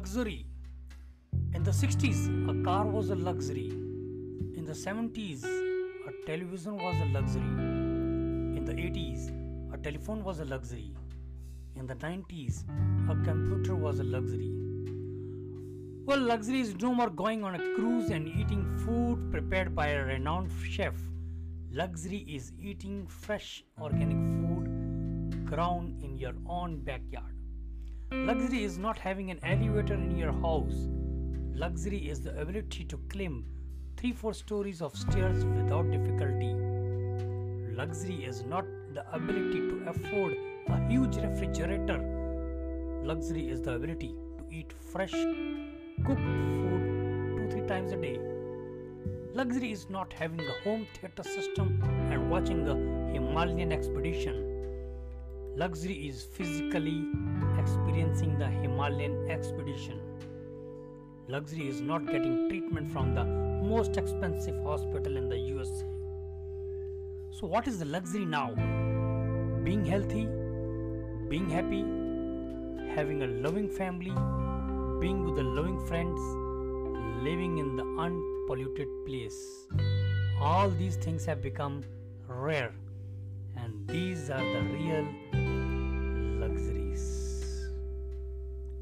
luxury. In the 60s, a car was a luxury. In the 70s, a television was a luxury. In the 80s, a telephone was a luxury. In the 90s, a computer was a luxury. Well, luxury is no more going on a cruise and eating food prepared by a renowned chef. Luxury is eating fresh organic food grown in your own backyard. Luxury is not having an elevator in your house. Luxury is the ability to climb 3-4 stories of stairs without difficulty. Luxury is not the ability to afford a huge refrigerator. Luxury is the ability to eat fresh, cooked food 2-3 times a day. Luxury is not having a home theater system and watching a Himalayan expedition. Luxury is physically experiencing the Himalayan expedition. Luxury is not getting treatment from the most expensive hospital in the USA. So what is the luxury now? Being healthy, being happy, having a loving family, being with the loving friends, living in the unpolluted place. All these things have become rare, and these are the real luxuries.